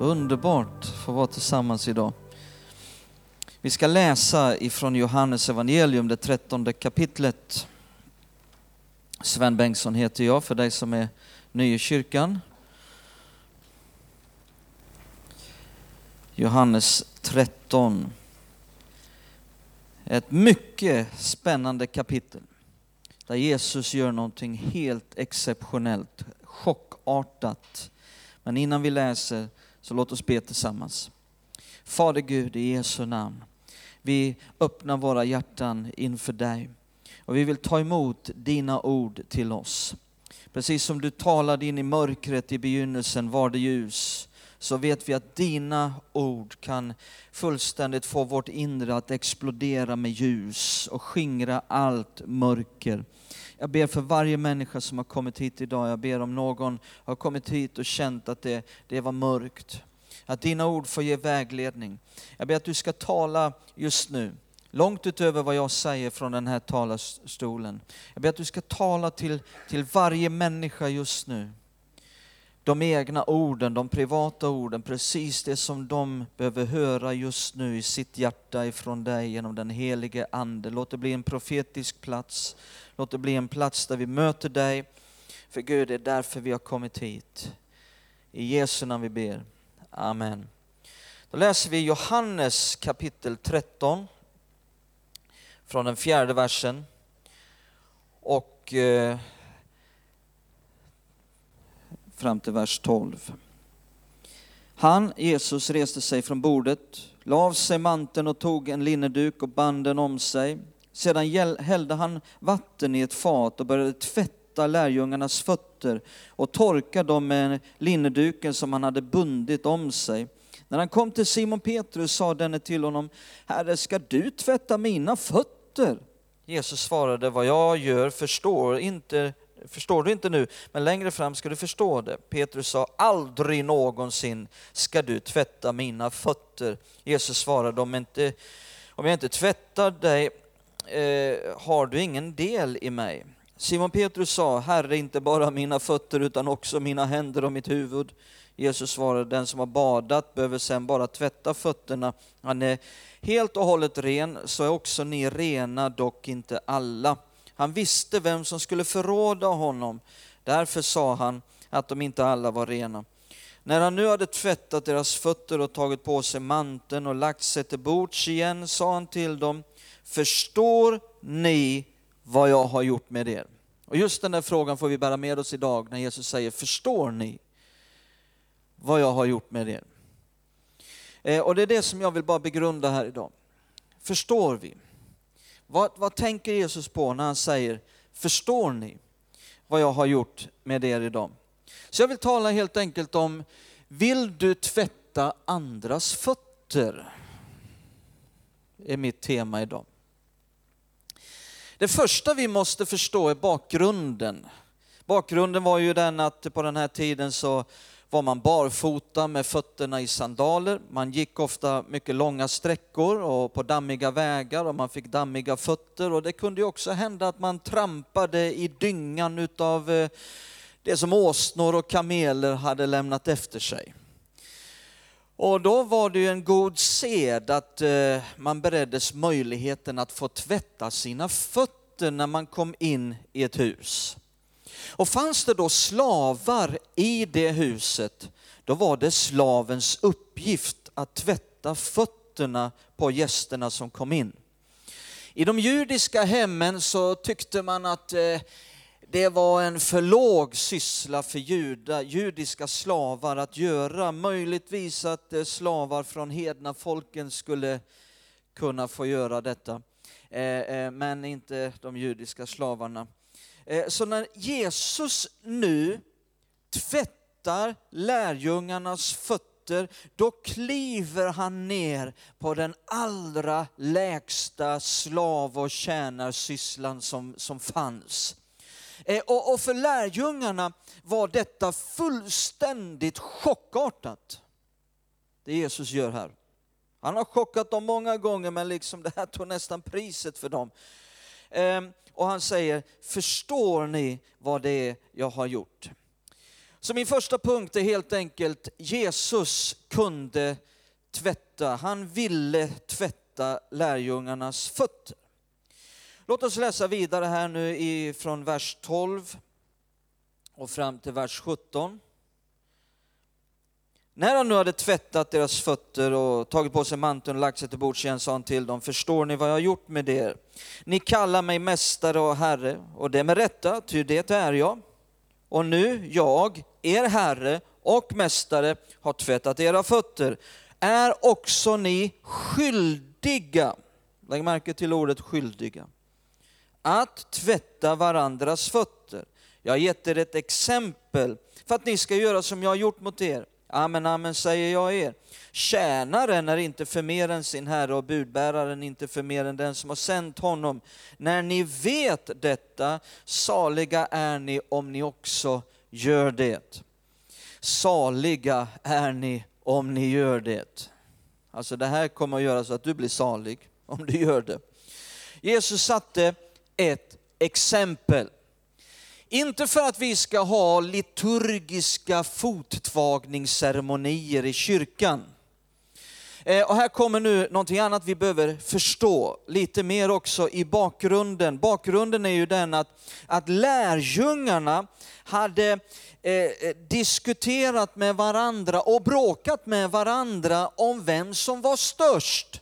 Underbart för att vara tillsammans idag. Vi ska läsa ifrån Johannes Evangelium, det 13:e kapitlet. Sven Bengtsson heter jag för dig som är ny i kyrkan. Johannes 13. Ett mycket spännande kapitel där Jesus gör någonting helt exceptionellt, chockartat. Men innan vi läser så låt oss be tillsammans. Fader Gud, i Jesu namn, vi öppnar våra hjärtan inför dig. Och vi vill ta emot dina ord till oss. Precis som du talade in i mörkret i begynnelsen var det ljus. Så vet vi att dina ord kan fullständigt få vårt inre att explodera med ljus och skingra allt mörker. Jag ber för varje människa som har kommit hit idag. Jag ber om någon har kommit hit och känt att det var mörkt. Att dina ord får ge vägledning. Jag ber att du ska tala just nu. Långt utöver vad jag säger från den här talarstolen. Jag ber att du ska tala till varje människa just nu. De egna orden, de privata orden, precis det som de behöver höra just nu i sitt hjärta ifrån dig genom den helige ande. Låt det bli en profetisk plats. Låt det bli en plats där vi möter dig. För Gud, det är därför vi har kommit hit. I Jesu namn vi ber. Amen. Då läser vi Johannes kapitel 13. Från den 4:e versen. Och fram till vers 12. Han, Jesus, reste sig från bordet, la av sig manteln och tog en linneduk och band den om sig. Sedan hällde han vatten i ett fat och började tvätta lärjungarnas fötter och torka dem med linneduken som han hade bundit om sig. När han kom till Simon Petrus sa denne till honom: Herre, ska du tvätta mina fötter? Jesus svarade: Vad jag gör förstår du inte nu, men längre fram ska du förstå det. Petrus sa: Aldrig någonsin ska du tvätta mina fötter. Jesus svarade: Om jag inte tvättar dig har du ingen del i mig. Simon Petrus sa: Herre, inte bara mina fötter utan också mina händer och mitt huvud. Jesus svarade: Den som har badat behöver sedan bara tvätta fötterna. Han är helt och hållet ren, så är också ni rena, dock inte alla. Han visste vem som skulle förråda honom. Därför sa han att de inte alla var rena. När han nu hade tvättat deras fötter och tagit på sig manteln och lagt sig till bords igen sa han till dem: Förstår ni vad jag har gjort med er? Och just den där frågan får vi bära med oss idag när Jesus säger: Förstår ni vad jag har gjort med er? Och det är det som jag vill bara begrunda här idag. Förstår vi? Vad tänker Jesus på när han säger: Förstår ni vad jag har gjort med er idag? Så jag vill tala helt enkelt om: Vill du tvätta andras fötter? Det är mitt tema idag. Det första vi måste förstå är bakgrunden. Bakgrunden var ju den att på den här tiden så var man barfota med fötterna i sandaler. Man gick ofta mycket långa sträckor och på dammiga vägar och man fick dammiga fötter. Och det kunde ju också hända att man trampade i dyngan utav det som åsnor och kameler hade lämnat efter sig. Och då var det ju en god sed att man bereddes möjligheten att få tvätta sina fötter när man kom in i ett hus. Och fanns det då slavar i det huset, då var det slavens uppgift att tvätta fötterna på gästerna som kom in. I de judiska hemmen så tyckte man att det var en för låg syssla för judiska slavar att göra. Möjligtvis att slavar från hedna folken skulle kunna få göra detta, men inte de judiska slavarna. Så när Jesus nu tvättar lärjungarnas fötter fötter, då kliver han ner på den allra lägsta slav- och tjänarsysslan som fanns. Och för lärjungarna var detta fullständigt chockartat. Det Jesus gör här. Han har chockat dem många gånger, men liksom det här tog nästan priset för dem. Och han säger, förstår ni vad det är jag har gjort? Så min första punkt är helt enkelt, Jesus kunde tvätta. Han ville tvätta lärjungarnas fötter. Låt oss läsa vidare här nu från vers 12 och fram till vers 17. När han nu hade tvättat deras fötter och tagit på sig manteln och lagt sig till bords igen, sa han till dem, förstår ni vad jag har gjort med er? Ni kallar mig mästare och herre, och det med rätta, ty det är jag. Och nu jag, er herre och mästare, har tvättat era fötter. Är också ni skyldiga, lägg märke till ordet skyldiga, att tvätta varandras fötter. Jag har gett er ett exempel för att ni ska göra som jag har gjort mot er. Amen, amen, säger jag er. Tjänaren är inte för mer än sin herre och budbäraren inte för mer än den som har sänt honom. När ni vet detta, saliga är ni om ni också gör det. Saliga är ni om ni gör det. Alltså det här kommer att göra så att du blir salig om du gör det. Jesus satte ett exempel. Inte för att vi ska ha liturgiska fottvagningsceremonier i kyrkan. Och här kommer nu någonting annat vi behöver förstå. Lite mer också i bakgrunden. Bakgrunden är ju den att lärjungarna hade diskuterat med varandra och bråkat med varandra om vem som var störst.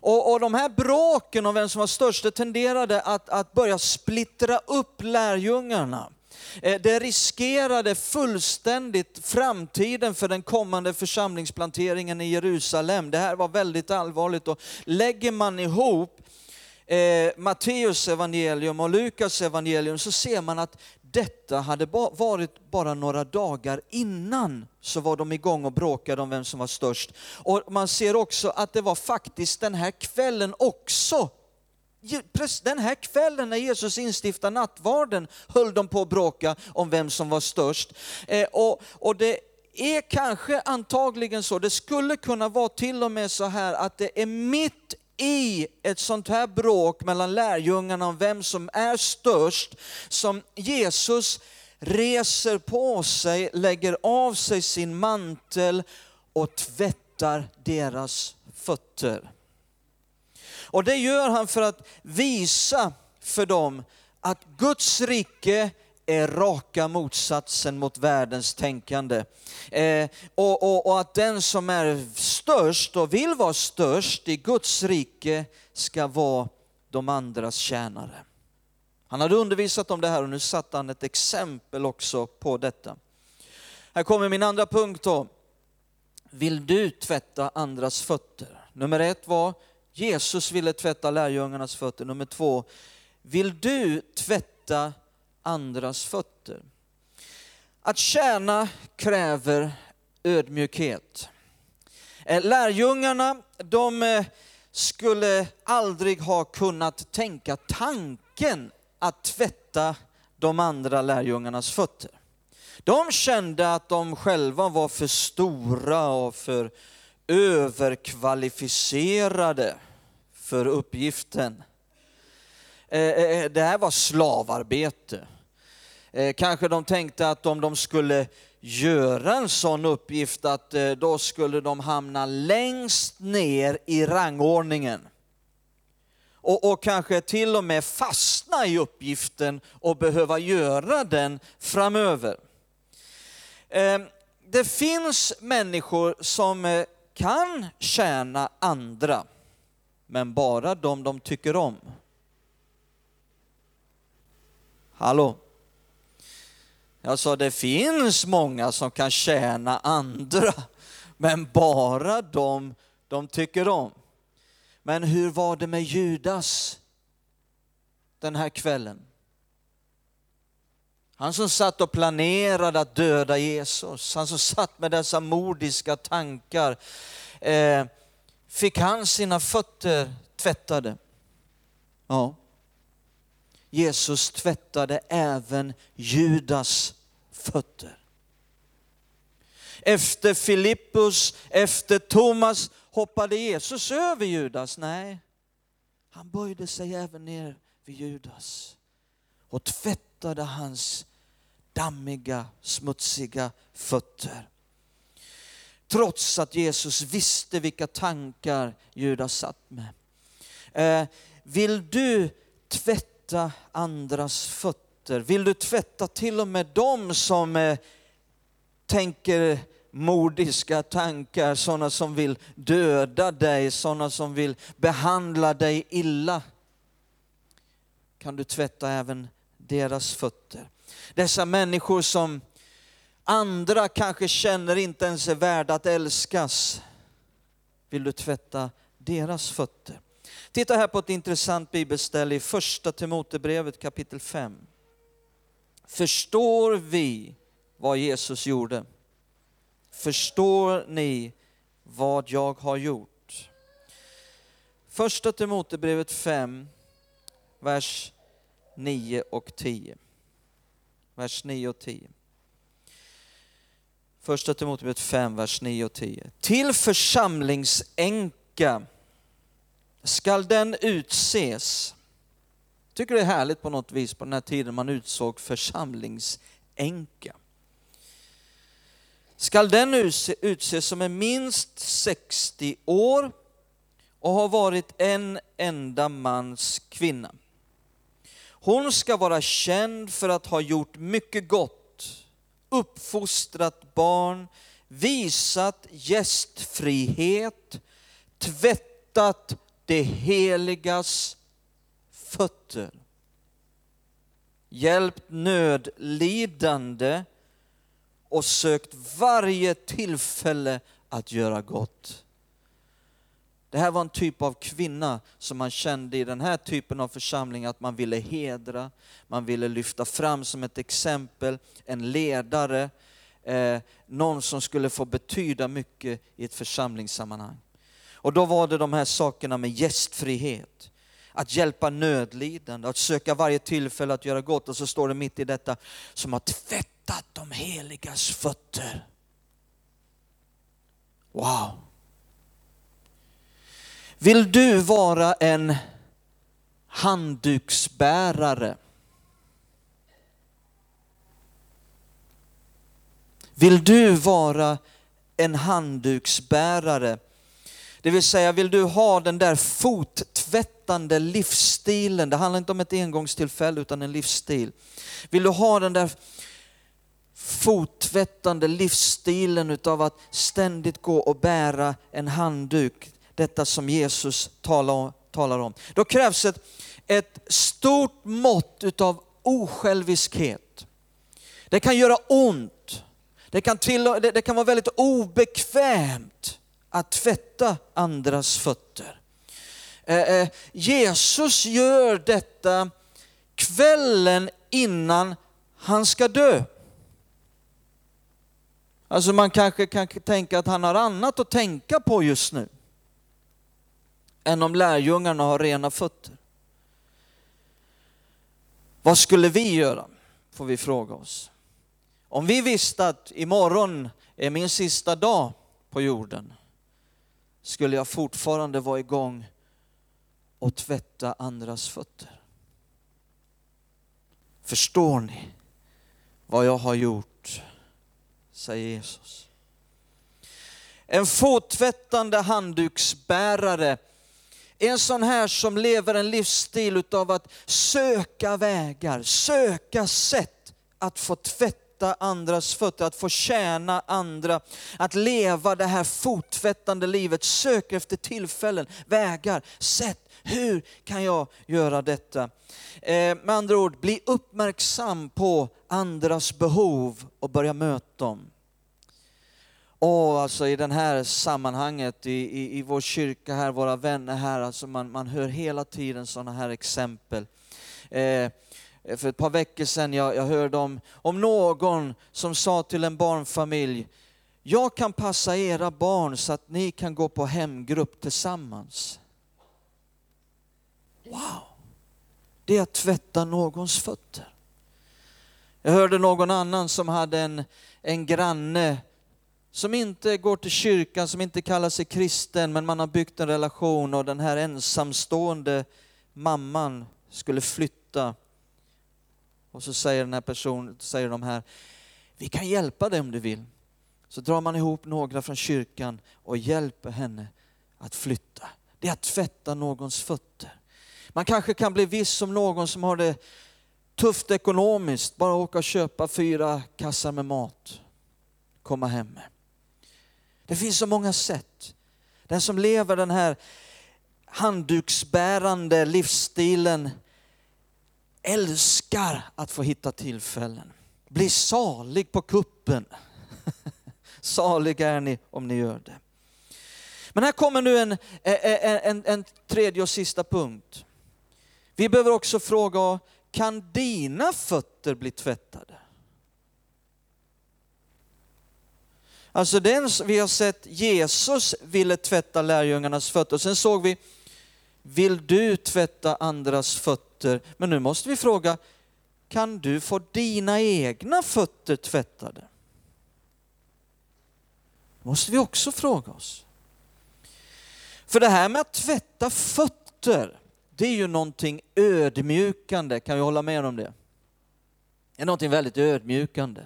Och de här bråken om vem som var störst, det tenderade att börja splittra upp lärjungarna. Det riskerade fullständigt framtiden för den kommande församlingsplanteringen i Jerusalem. Det här var väldigt allvarligt, och lägger man ihop Matteus evangelium och Lukas evangelium så ser man att detta hade varit bara några dagar innan, så var de igång och bråkade om vem som var störst. Och man ser också att det var faktiskt den här kvällen också. Den här kvällen när Jesus instiftar nattvarden höll de på att bråka om vem som var störst. Och det är kanske antagligen så. Det skulle kunna vara till och med så här att det är mitt i ett sånt här bråk mellan lärjungarna om vem som är störst som Jesus reser på sig, lägger av sig sin mantel och tvättar deras fötter. Och det gör han för att visa för dem att Guds rike är raka motsatsen mot världens tänkande. Och att den som är störst och vill vara störst i Guds rike ska vara de andras tjänare. Han hade undervisat om det här och nu satte han ett exempel också på detta. Här kommer min andra punkt då. Vill du tvätta andras fötter? Nummer 1 var Jesus ville tvätta lärjungarnas fötter. Nummer 2, vill du tvätta andras fötter? Att tjäna kräver ödmjukhet. Lärjungarna, de skulle aldrig ha kunnat tänka tanken att tvätta de andra lärjungarnas fötter. De kände att de själva var för stora och för överkvalificerade för uppgiften. Det här var slavarbete. Kanske de tänkte att om de skulle göra en sån uppgift att då skulle de hamna längst ner i rangordningen. Och kanske till och med fastna i uppgiften och behöva göra den framöver. Det finns människor som kan tjäna andra, men bara de tycker om. Hallå? Jag sa, det finns många som kan tjäna andra, men bara de tycker om. Men hur var det med Judas den här kvällen? Han som satt och planerade att döda Jesus, han som satt med dessa mordiska tankar, fick han sina fötter tvättade? Ja. Jesus tvättade även Judas fötter. Efter Filippus, efter Thomas, hoppade Jesus över Judas? Nej, han böjde sig även ner vid Judas och tvättade hans dammiga, smutsiga fötter. Trots att Jesus visste vilka tankar Judas satt med. Vill du tvätta andras fötter? Vill du tvätta till och med dem som tänker mordiska tankar, sådana som vill döda dig, sådana som vill behandla dig illa? Kan du tvätta även deras fötter? Dessa människor som andra kanske känner inte ens är värda att älskas. Vill du tvätta deras fötter? Titta här på ett intressant bibelställe i första Timotebrevet kapitel 5. Förstår vi vad Jesus gjorde? Förstår ni vad jag har gjort? Första Timotebrevet 5, vers 9 och 10. Vers 9 och 10. Första Timotebrevet 5, vers 9 och 10. Till församlingsänka skall den utses. Jag tycker det är härligt på något vis på den här tiden man utsåg församlingsänka. Skall den utses som är minst 60 år och har varit en enda mans kvinna. Hon ska vara känd för att ha gjort mycket gott, uppfostrat barn, visat gästfrihet, tvättat det heligas fötter, hjälpt nödlidande och sökt varje tillfälle att göra gott. Det här var en typ av kvinna som man kände i den här typen av församling att man ville hedra. Man ville lyfta fram som ett exempel, en ledare, någon som skulle få betyda mycket i ett församlingssammanhang. Och då var det de här sakerna med gästfrihet, att hjälpa nödlidande, att söka varje tillfälle att göra gott. Och så står det mitt i detta, som har tvättat de heligas fötter. Wow! Vill du vara en handduksbärare? Vill du vara en handduksbärare? Det vill säga, vill du ha den där fottvättande livsstilen? Det handlar inte om ett engångstillfälle utan en livsstil. Vill du ha den där fottvättande livsstilen utav att ständigt gå och bära en handduk? Detta som Jesus talar om. Då krävs ett stort mått utav osjälviskhet. Det kan göra ont. Det kan vara väldigt obekvämt att tvätta andras fötter. Jesus gör detta kvällen innan han ska dö. Alltså man kanske kan tänka att han har annat att tänka på just nu än om lärjungarna har rena fötter. Vad skulle vi göra? Får vi fråga oss. Om vi visste att imorgon är min sista dag på jorden, skulle jag fortfarande vara igång och tvätta andras fötter? Förstår ni vad jag har gjort? Säger Jesus. En fottvättande handduksbärare, en sån här som lever en livsstil utav att söka vägar, söka sätt att få tvätta andras fötter, att få tjäna andra, att leva det här fottvättande livet, söker efter tillfällen, vägar, sätt. Hur kan jag göra detta? Med andra ord, bli uppmärksam på andras behov och börja möta dem. Och alltså i den här sammanhanget, i vår kyrka här, våra vänner här, alltså man hör hela tiden sådana här exempel. för ett par veckor sedan jag hörde om någon som sa till en barnfamilj: jag kan passa era barn så att ni kan gå på hemgrupp tillsammans. Wow! Det är att tvätta någons fötter. Jag hörde någon annan som hade en granne som inte går till kyrkan, som inte kallar sig kristen, men man har byggt en relation, och den här ensamstående mamman skulle flytta. Och så säger den här personen, säger de här: vi kan hjälpa dig om du vill. Så drar man ihop några från kyrkan och hjälper henne att flytta. Det är att tvätta någons fötter. Man kanske kan bli viss som någon som har det tufft ekonomiskt. Bara åka och köpa 4 kassar med mat. Komma hem med. Det finns så många sätt. Den som lever den här handduksbärande livsstilen älskar att få hitta tillfällen. Bli salig på kuppen. Salig är ni om ni gör det. Men här kommer nu en tredje och sista punkt. Vi behöver också fråga: kan dina fötter bli tvättade? Alltså vi har sett Jesus ville tvätta lärjungarnas fötter. Sen såg vi: vill du tvätta andras fötter? Men nu måste vi fråga: kan du få dina egna fötter tvättade? Måste vi också fråga oss. För det här med att tvätta fötter, det är ju någonting ödmjukande. Kan vi hålla med om det? Det är någonting väldigt ödmjukande.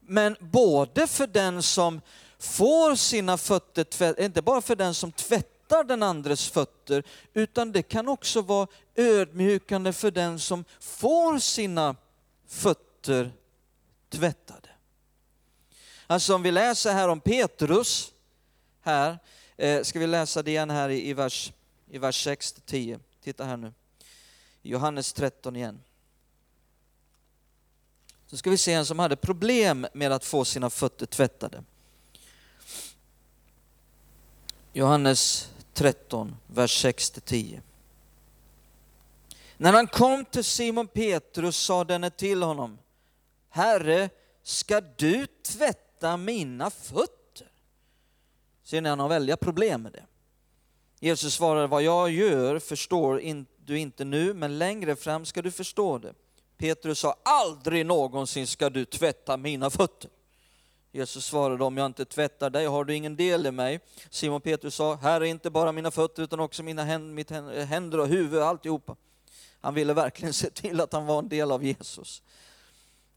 Men både för den som får sina fötter tvättade, inte bara för den som tvättar den andres fötter, utan det kan också vara ödmjukande för den som får sina fötter tvättade. Alltså om vi läser här om Petrus, här ska vi läsa det igen här i vers 6-10. Titta här nu. Johannes 13 igen. Så ska vi se en som hade problem med att få sina fötter tvättade. Johannes 13, vers 6-10. När han kom till Simon Petrus sa denne till honom: Herre, ska du tvätta mina fötter? Ser ni, han har väldiga problem med det. Jesus svarade: vad jag gör förstår du inte nu, men längre fram ska du förstå det. Petrus sa: aldrig någonsin ska du tvätta mina fötter. Jesus svarade: om jag inte tvättar dig har du ingen del i mig. Simon Petrus sa: här är inte bara mina fötter utan också mitt händer och huvud och alltihopa. Han ville verkligen se till att han var en del av Jesus.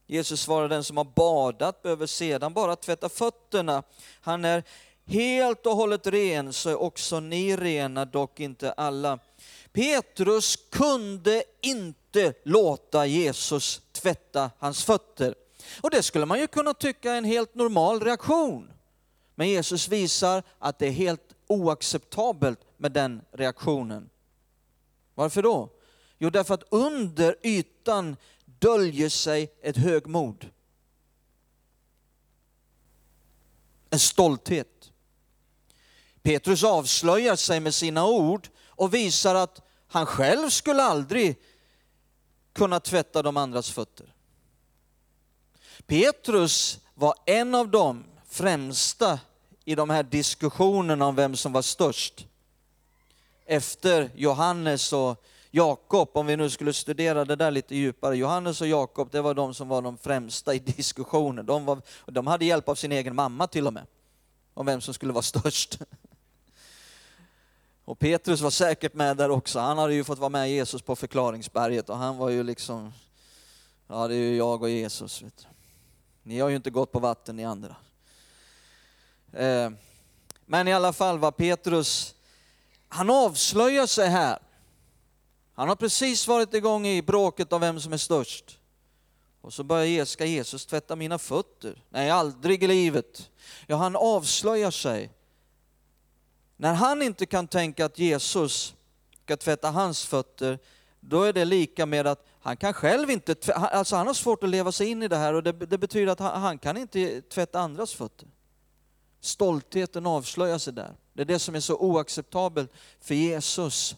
Jesus svarade: den som har badat behöver sedan bara tvätta fötterna. Han är helt och hållet ren, så är också ni rena, dock inte alla. Petrus kunde inte låta Jesus tvätta hans fötter. Och det skulle man ju kunna tycka är en helt normal reaktion. Men Jesus visar att det är helt oacceptabelt med den reaktionen. Varför då? Jo, därför att under ytan döljer sig ett högmod. En stolthet. Petrus avslöjar sig med sina ord och visar att han själv skulle aldrig kunna tvätta de andras fötter. Petrus var en av de främsta i de här diskussionerna om vem som var störst. Efter Johannes och Jakob, om vi nu skulle studera det där lite djupare. Johannes och Jakob, det var de som var de främsta i diskussionen. De hade hjälp av sin egen mamma till och med. Om vem som skulle vara störst. Och Petrus var säkert med där också. Han hade ju fått vara med Jesus på förklaringsberget. Och han var ju liksom, ja, det är ju jag och Jesus. Vet du. Ni har ju inte gått på vatten ni andra. Men i alla fall var Petrus, han avslöjar sig här. Han har precis varit igång i bråket om vem som är störst. Och så ska Jesus tvätta mina fötter? Nej, aldrig i livet. Ja, han avslöjar sig. När han inte kan tänka att Jesus ska tvätta hans fötter, då är det lika med att han kan själv inte tvätta. Alltså han har svårt att leva sig in i det här, och det betyder att han kan inte tvätta andras fötter. Stoltheten avslöjar sig där. Det är det som är så oacceptabelt för Jesus.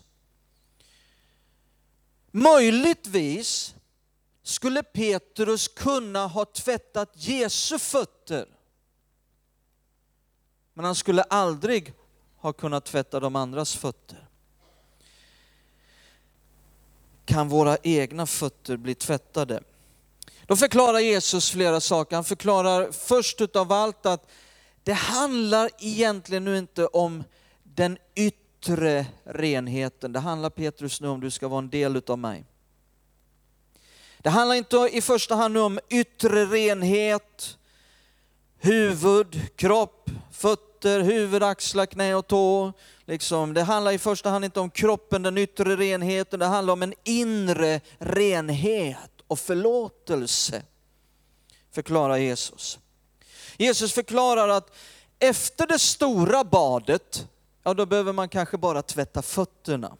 Möjligtvis skulle Petrus kunna ha tvättat Jesu fötter. Men han skulle aldrig ha kunnat tvätta de andras fötter. Kan våra egna fötter bli tvättade? Då förklarar Jesus flera saker. Han förklarar först utav allt att det handlar egentligen nu inte om den yttre renheten. Det handlar, Petrus, nu om du ska vara en del utav mig. Det handlar inte i första hand om yttre renhet, huvud, kropp, fötter, huvud, axlar, knä och tå. Det handlar i första hand inte om kroppen, den yttre renheten. Det handlar om en inre renhet och förlåtelse, förklarar Jesus. Jesus förklarar att efter det stora badet, ja, då behöver man kanske bara tvätta fötterna.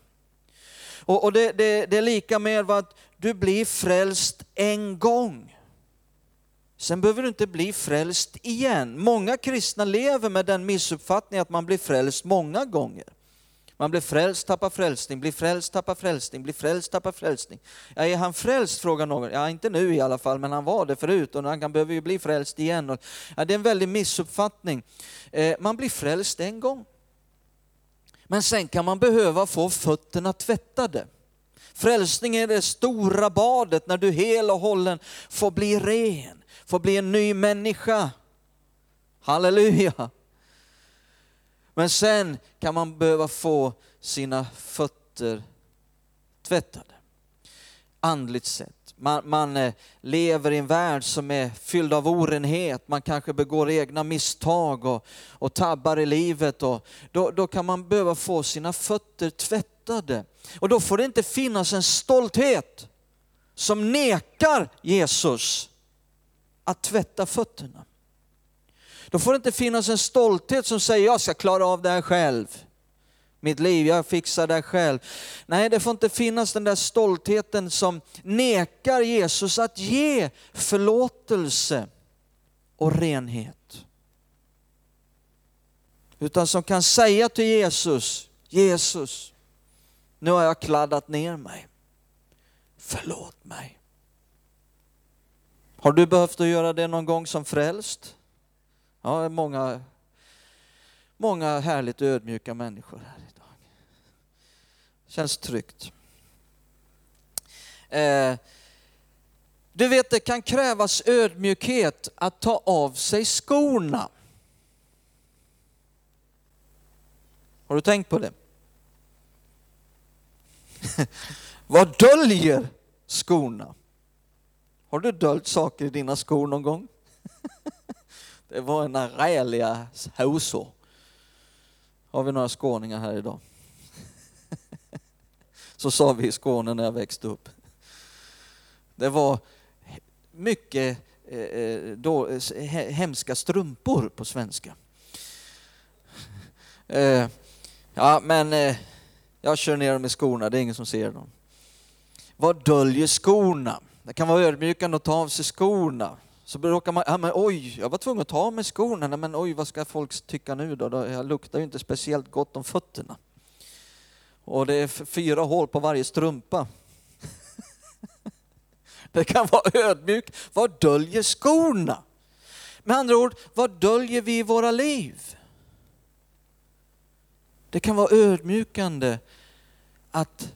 Och det är lika med vad du blir frälst en gång. Sen behöver du inte bli frälst igen. Många kristna lever med den missuppfattningen att man blir frälst många gånger. Man blir frälst, tappar frälsning, blir frälst, tappar frälsning, blir frälst, tappar frälsning. Ja, är han frälst, frågar någon. Ja, inte nu i alla fall, men han var det förut och han behöver ju bli frälst igen. Ja, det är en väldig missuppfattning. Man blir frälst en gång. Men sen kan man behöva få fötterna tvättade. Frälsning är det stora badet när du hel och hållen får bli ren, får bli en ny människa. Halleluja! Men sen kan man behöva få sina fötter tvättade. Andligt sett. Man lever i en värld som är fylld av orenhet. Man kanske begår egna misstag och tabbar i livet. Och då kan man behöva få sina fötter tvättade. Och då får det inte finnas en stolthet som nekar Jesus att tvätta fötterna. Då får det inte finnas en stolthet som säger jag ska klara av det här själv. Mitt liv, jag fixar det här själv. Nej, det får inte finnas den där stoltheten som nekar Jesus att ge förlåtelse och renhet. Utan som kan säga till Jesus, Jesus, nu har jag kladdat ner mig. Förlåt mig. Har du behövt att göra det någon gång som frälst? Ja, det är många härligt ödmjuka människor här idag. Känns tryggt. Du vet, det kan krävas ödmjukhet att ta av sig skorna. Har du tänkt på det? Vad döljer skorna? Har du döljt saker i dina skor någon gång? Det var en aräliga hosor. Har vi några skåningar här idag? Så sa vi i Skåne när jag växte upp. Det var mycket hemska strumpor på svenska. Ja, men jag kör ner dem i skorna. Det är ingen som ser dem. Vad döljer skorna? Det kan vara ödmjukande att ta av sig skorna. Så råkar man, ja, men oj, jag var tvungen att ta av mig skorna, men oj, vad ska folk tycka nu då? Jag luktar ju inte speciellt gott om fötterna. Och det är 4 hål på varje strumpa. Det kan vara ödmjuk. Vad döljer skorna? Med andra ord, vad döljer vi i våra liv? Det kan vara ödmjukande att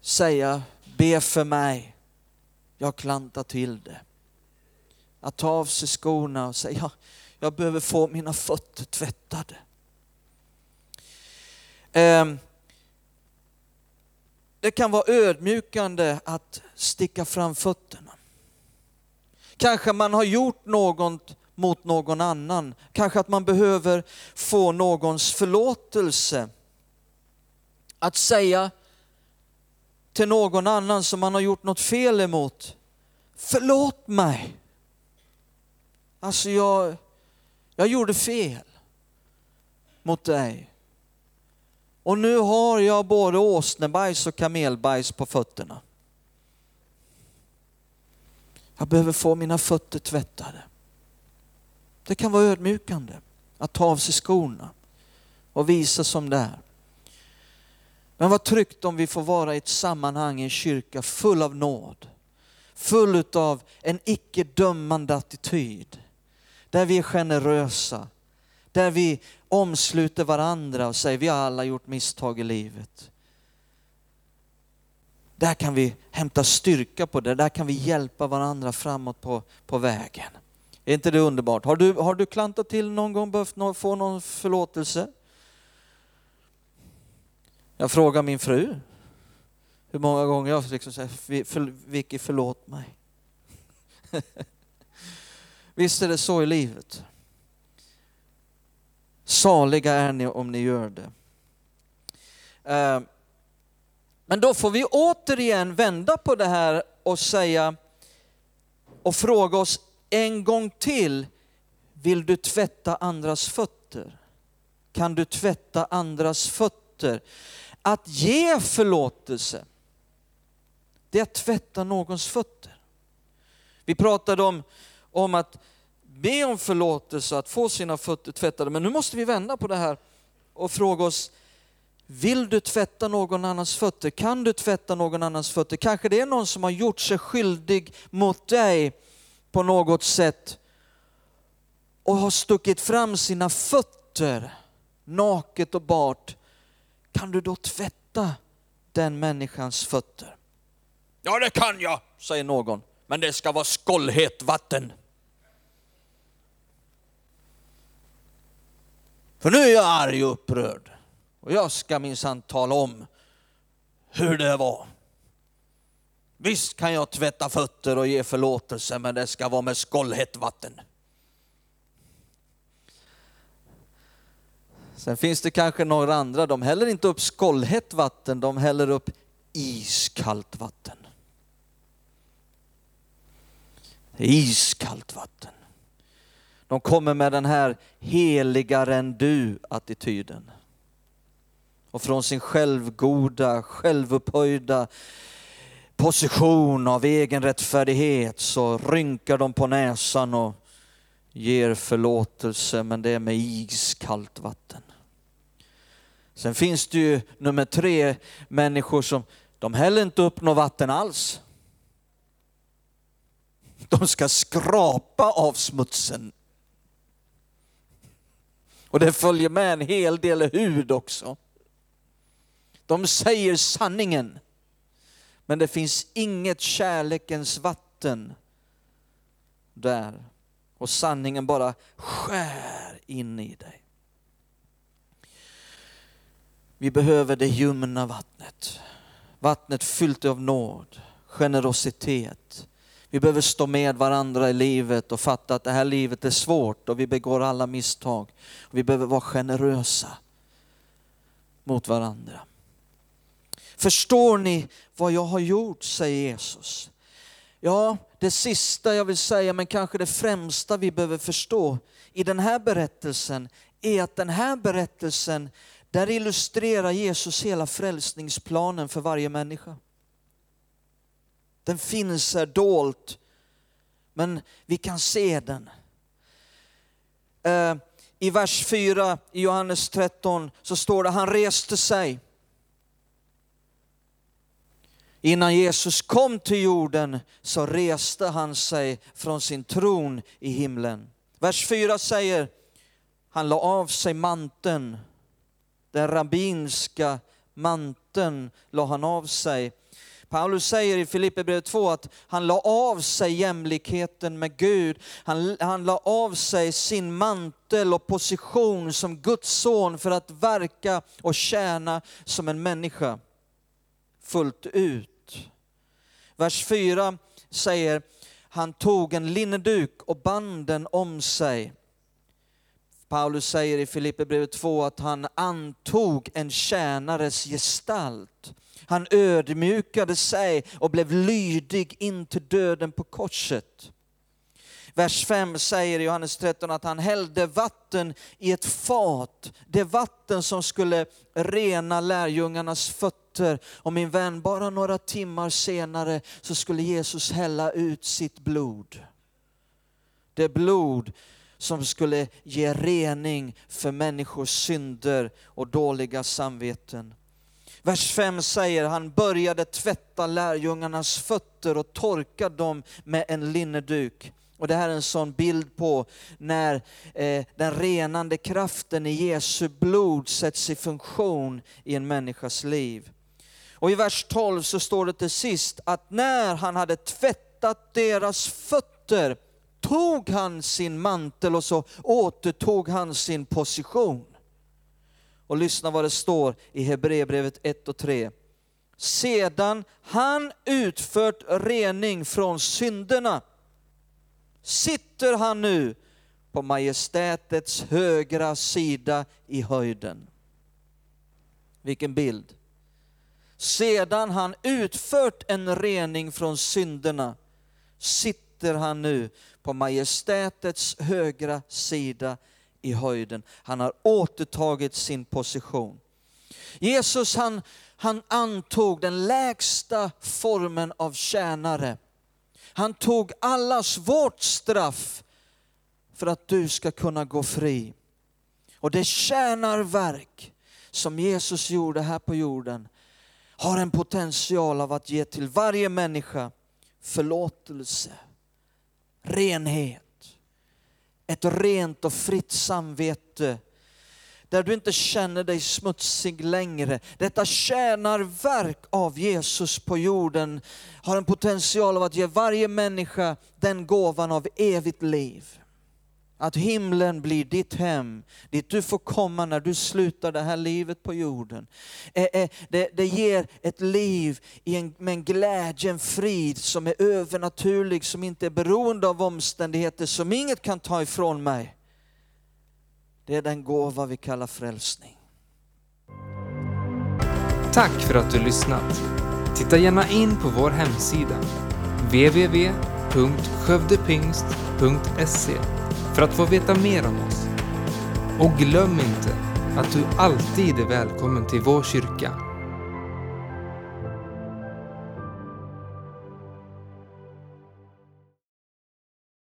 säga, be för mig. Jag klantar till det. Att ta av sig skorna och säga, jag behöver få mina fötter tvättade. Det kan vara ödmjukande att sticka fram fötterna. Kanske man har gjort något mot någon annan. Kanske att man behöver få någons förlåtelse. Att säga till någon annan som man har gjort något fel emot, förlåt mig. Alltså jag gjorde fel mot dig. Och nu har jag både åsnebajs och kamelbajs på fötterna. Jag behöver få mina fötter tvättade. Det kan vara ödmjukande att ta av sig skorna och visa som det är. Men vad tryggt om vi får vara i ett sammanhang, i en kyrka full av nåd. full av en icke-dömande attityd. Där vi är generösa. Där vi omsluter varandra och säger vi har alla gjort misstag i livet. Där kan vi hämta styrka på det. Där kan vi hjälpa varandra framåt på vägen. Är inte det underbart? Har du klantat till någon gång, behövt få någon förlåtelse? Jag frågar min fru. Hur många gånger jag liksom säger, Vicky förlåt mig. Visst är det så i livet. Saliga är ni om ni gör det. Men då får vi återigen vända på det här och säga och fråga oss en gång till. Vill du tvätta andras fötter? Kan du tvätta andras fötter? Att ge förlåtelse, det är att tvätta någons fötter. Vi pratade om att be om förlåtelse, att få sina fötter tvättade. Men nu måste vi vända på det här och fråga oss, vill du tvätta någon annans fötter? Kan du tvätta någon annans fötter? Kanske det är någon som har gjort sig skyldig mot dig på något sätt och har stuckit fram sina fötter naket och bart. Kan du då tvätta den människans fötter? Ja, det kan jag, säger någon. Men det ska vara skållhet vatten. För nu är jag arg och upprörd. Och jag ska minsann tala om hur det var. Visst kan jag tvätta fötter och ge förlåtelse, men det ska vara med skållhett vatten. Sen finns det kanske några andra, de häller inte upp skållhett vatten, de häller upp iskallt vatten. Iskallt vatten. De kommer med den här heligare än du-attityden. Och från sin självgoda, självupphöjda position av egen rättfärdighet så rynkar de på näsan och ger förlåtelse, men det är med iskallt vatten. Sen finns det ju nummer 3, människor som de häller inte upp något vatten alls. De ska skrapa av smutsen. Och det följer med en hel del hud också. De säger sanningen. Men det finns inget kärlekens vatten där. Och sanningen bara skär in i dig. Vi behöver det ljumna vattnet. Vattnet fyllt av nåd, generositet. Vi behöver stå med varandra i livet och fatta att det här livet är svårt och vi begår alla misstag. Vi behöver vara generösa mot varandra. Förstår ni vad jag har gjort, säger Jesus. Ja, det sista jag vill säga, men kanske det främsta vi behöver förstå i den här berättelsen är att den här berättelsen, där illustrerar Jesus hela frälsningsplanen för varje människa. Den finns här dolt, men vi kan se den. I vers 4 i Johannes 13 så står det, han reste sig. Innan Jesus kom till jorden så reste han sig från sin tron i himlen. Vers 4 säger, han la av sig manteln. Den rabbinska manteln la han av sig. Paulus säger i Filipperbrevet 2 att han la av sig jämlikheten med Gud. Han la av sig sin mantel och position som Guds son för att verka och tjäna som en människa fullt ut. Vers 4 säger, han tog en linneduk och band den om sig. Paulus säger i Filipperbrevet 2 att han antog en tjänares gestalt. Han ödmjukade sig och blev lydig in till döden på korset. Vers 5 säger i Johannes 13 att han hällde vatten i ett fat. Det vatten som skulle rena lärjungarnas fötter. Och min vän, bara några timmar senare så skulle Jesus hälla ut sitt blod. Det blod som skulle ge rening för människors synder och dåliga samveten. Vers 5 säger, han började tvätta lärjungarnas fötter och torka dem med en linneduk. Och det här är en sån bild på när den renande kraften i Jesu blod sätts i funktion i en människas liv. Och i vers 12 så står det till sist att när han hade tvättat deras fötter tog han sin mantel och så återtog han sin position. Och lyssna vad det står i Hebreerbrevet 1:3. Sedan han utfört rening från synderna sitter han nu på majestätets högra sida i höjden. Vilken bild. Sedan han utfört en rening från synderna sitter han nu på majestätets högra sida i höjden. Han har återtagit sin position. Jesus han antog den lägsta formen av tjänare. Han tog allas vårt straff för att du ska kunna gå fri. Och det tjänarverk som Jesus gjorde här på jorden har en potential av att ge till varje människa förlåtelse, renhet, ett rent och fritt samvete där du inte känner dig smutsig längre. Detta tjänarverk av Jesus på jorden har en potential av att ge varje människa den gåvan av evigt liv. Att himlen blir ditt hem, dit du får komma när du slutar det här livet på jorden. Det ger ett liv med en glädje, en frid som är övernaturlig, som inte är beroende av omständigheter, som inget kan ta ifrån mig. Det är den gåva vi kallar frälsning. Tack för att du lyssnat. Titta gärna in på vår hemsida www.skövdepingst.se för att få veta mer om oss. Och glöm inte att du alltid är välkommen till vår kyrka.